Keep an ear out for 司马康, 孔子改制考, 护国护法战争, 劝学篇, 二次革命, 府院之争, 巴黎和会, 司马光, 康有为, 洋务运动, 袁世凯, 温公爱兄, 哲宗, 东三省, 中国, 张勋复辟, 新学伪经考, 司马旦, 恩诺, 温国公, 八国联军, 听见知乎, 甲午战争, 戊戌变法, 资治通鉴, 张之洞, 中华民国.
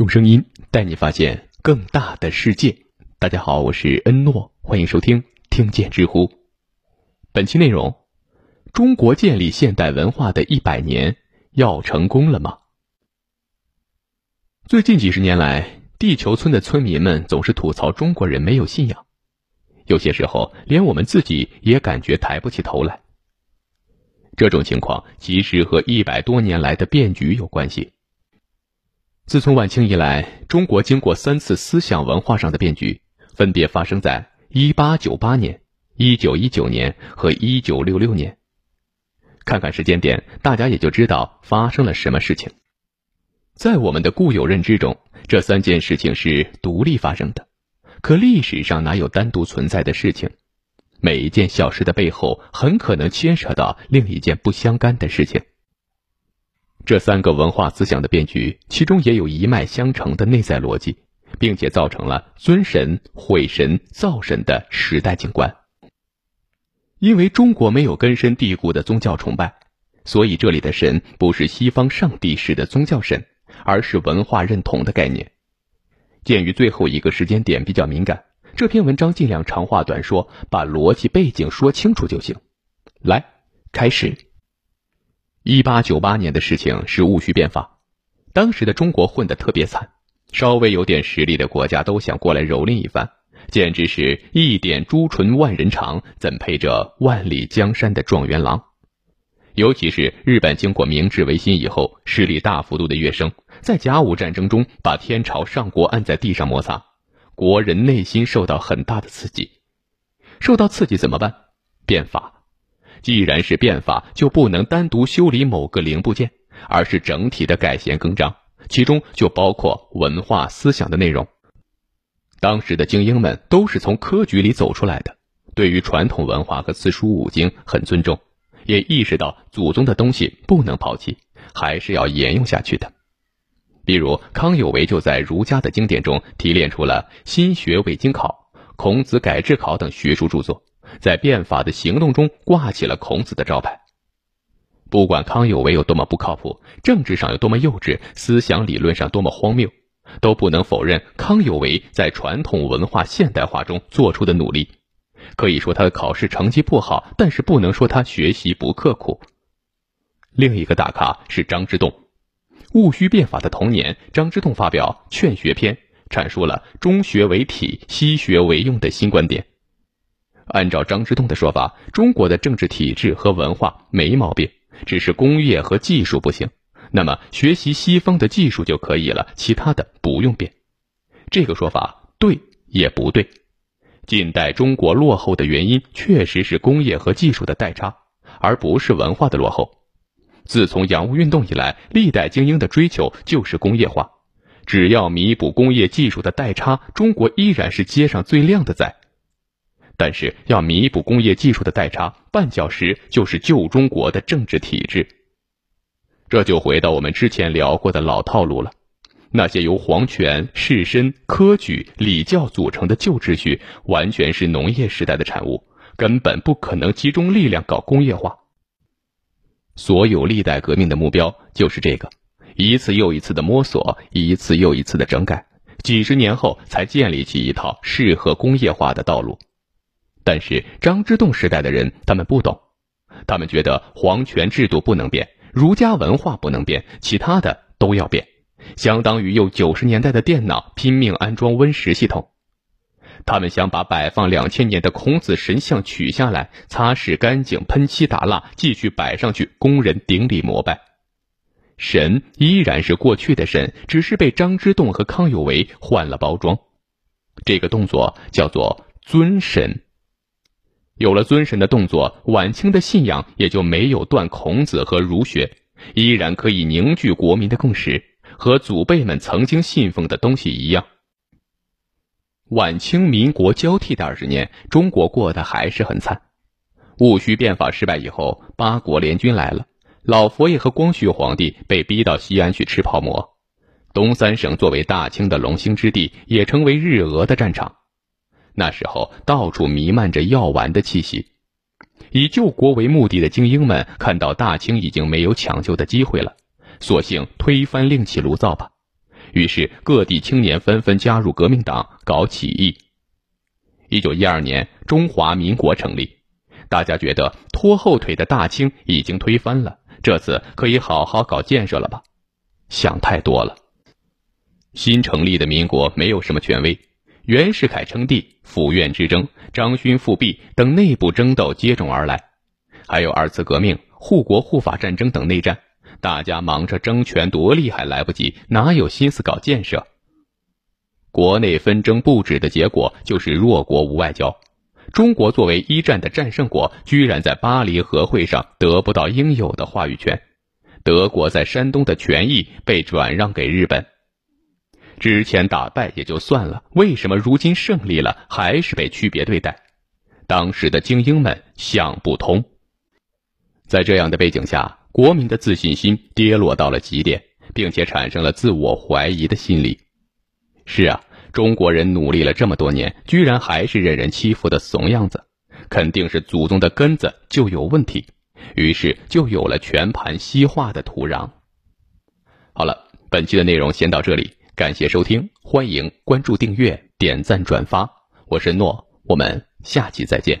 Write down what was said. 用声音带你发现更大的世界。大家好，我是恩诺，欢迎收听听见知乎。本期内容：中国建立现代文化的100年要成功了吗？最近几十年来，地球村的村民们总是吐槽中国人没有信仰，有些时候连我们自己也感觉抬不起头来。这种情况其实和100多年来的变局有关系。自从晚清以来，中国经过3次思想文化上的变局，分别发生在1898年、1919年和1966年。看看时间点，大家也就知道发生了什么事情。在我们的固有认知中，这3件事情是独立发生的，可历史上哪有单独存在的事情？每一件小事的背后，很可能牵扯到另一件不相干的事情。这3个文化思想的变局，其中也有一脉相承的内在逻辑，并且造成了尊神、毁神、造神的时代景观。因为中国没有根深蒂固的宗教崇拜，所以这里的神不是西方上帝式的宗教神，而是文化认同的概念。鉴于最后一个时间点比较敏感，这篇文章尽量长话短说，把逻辑背景说清楚就行。来，开始。1898年的事情是戊戌变法，当时的中国混得特别惨，稍微有点实力的国家都想过来蹂躏一番，简直是一点朱唇万人长，怎配这万里江山的状元郎？尤其是日本经过明治维新以后，势力大幅度的跃升，在甲午战争中把天朝上国按在地上摩擦，国人内心受到很大的刺激。受到刺激怎么办？变法。既然是变法，就不能单独修理某个零部件，而是整体的改弦更张，其中就包括文化思想的内容。当时的精英们都是从科举里走出来的，对于传统文化和四书五经很尊重，也意识到祖宗的东西不能抛弃，还是要沿用下去的。例如康有为就在儒家的经典中提炼出了《新学伪经考》《孔子改制考》等学术著作，在变法的行动中挂起了孔子的招牌。不管康有为有多么不靠谱，政治上有多么幼稚，思想理论上多么荒谬，都不能否认康有为在传统文化现代化中做出的努力。可以说他的考试成绩不好，但是不能说他学习不刻苦。另一个大咖是张之洞。戊戌变法的同年，张之洞发表《劝学篇》，阐述了中学为体、西学为用的新观点。按照张之洞的说法，中国的政治体制和文化没毛病，只是工业和技术不行，那么学习西方的技术就可以了，其他的不用变。这个说法对也不对。近代中国落后的原因确实是工业和技术的代差，而不是文化的落后。自从洋务运动以来，历代精英的追求就是工业化，只要弥补工业技术的代差，中国依然是街上最靓的仔。但是要弥补工业技术的代差，绊脚石就是旧中国的政治体制。这就回到我们之前聊过的老套路了，那些由皇权、士绅、科举、礼教组成的旧秩序，完全是农业时代的产物，根本不可能集中力量搞工业化。所有历代革命的目标就是这个，一次又一次的摸索，一次又一次的整改，几十年后才建立起一套适合工业化的道路。但是张之洞时代的人，他们不懂，他们觉得皇权制度不能变，儒家文化不能变，其他的都要变，相当于用90年代的电脑拼命安装Win10系统。他们想把摆放2000年的孔子神像取下来，擦拭干净，喷漆打蜡，继续摆上去，供人顶礼膜拜。神依然是过去的神，只是被张之洞和康有为换了包装。这个动作叫做尊神。有了尊神的动作，晚清的信仰也就没有断孔子和儒学，依然可以凝聚国民的共识，和祖辈们曾经信奉的东西一样。晚清民国交替的20年，中国过得还是很惨。戊戌变法失败以后，八国联军来了，老佛爷和光绪皇帝被逼到西安去吃泡馍。东三省作为大清的龙兴之地，也成为日俄的战场。那时候到处弥漫着药丸的气息，以救国为目的的精英们看到大清已经没有抢救的机会了，索性推翻另起炉灶吧。于是各地青年纷纷加入革命党，搞起义。1912年，中华民国成立。大家觉得拖后腿的大清已经推翻了，这次可以好好搞建设了吧？想太多了。新成立的民国没有什么权威，袁世凯称帝，府院之争、张勋复辟等内部争斗接踵而来，还有二次革命、护国护法战争等内战，大家忙着争权夺利还来不及，哪有心思搞建设？国内纷争不止的结果就是弱国无外交。中国作为一战的战胜国，居然在巴黎和会上得不到应有的话语权。德国在山东的权益被转让给日本。之前打败也就算了，为什么如今胜利了还是被区别对待？当时的精英们想不通。在这样的背景下，国民的自信心跌落到了极点，并且产生了自我怀疑的心理。是啊，中国人努力了这么多年，居然还是任人欺负的怂样子，肯定是祖宗的根子就有问题，于是就有了全盘西化的土壤。好了，本期的内容先到这里，感谢收听，欢迎关注、订阅、点赞、转发。我是诺，我们下期再见。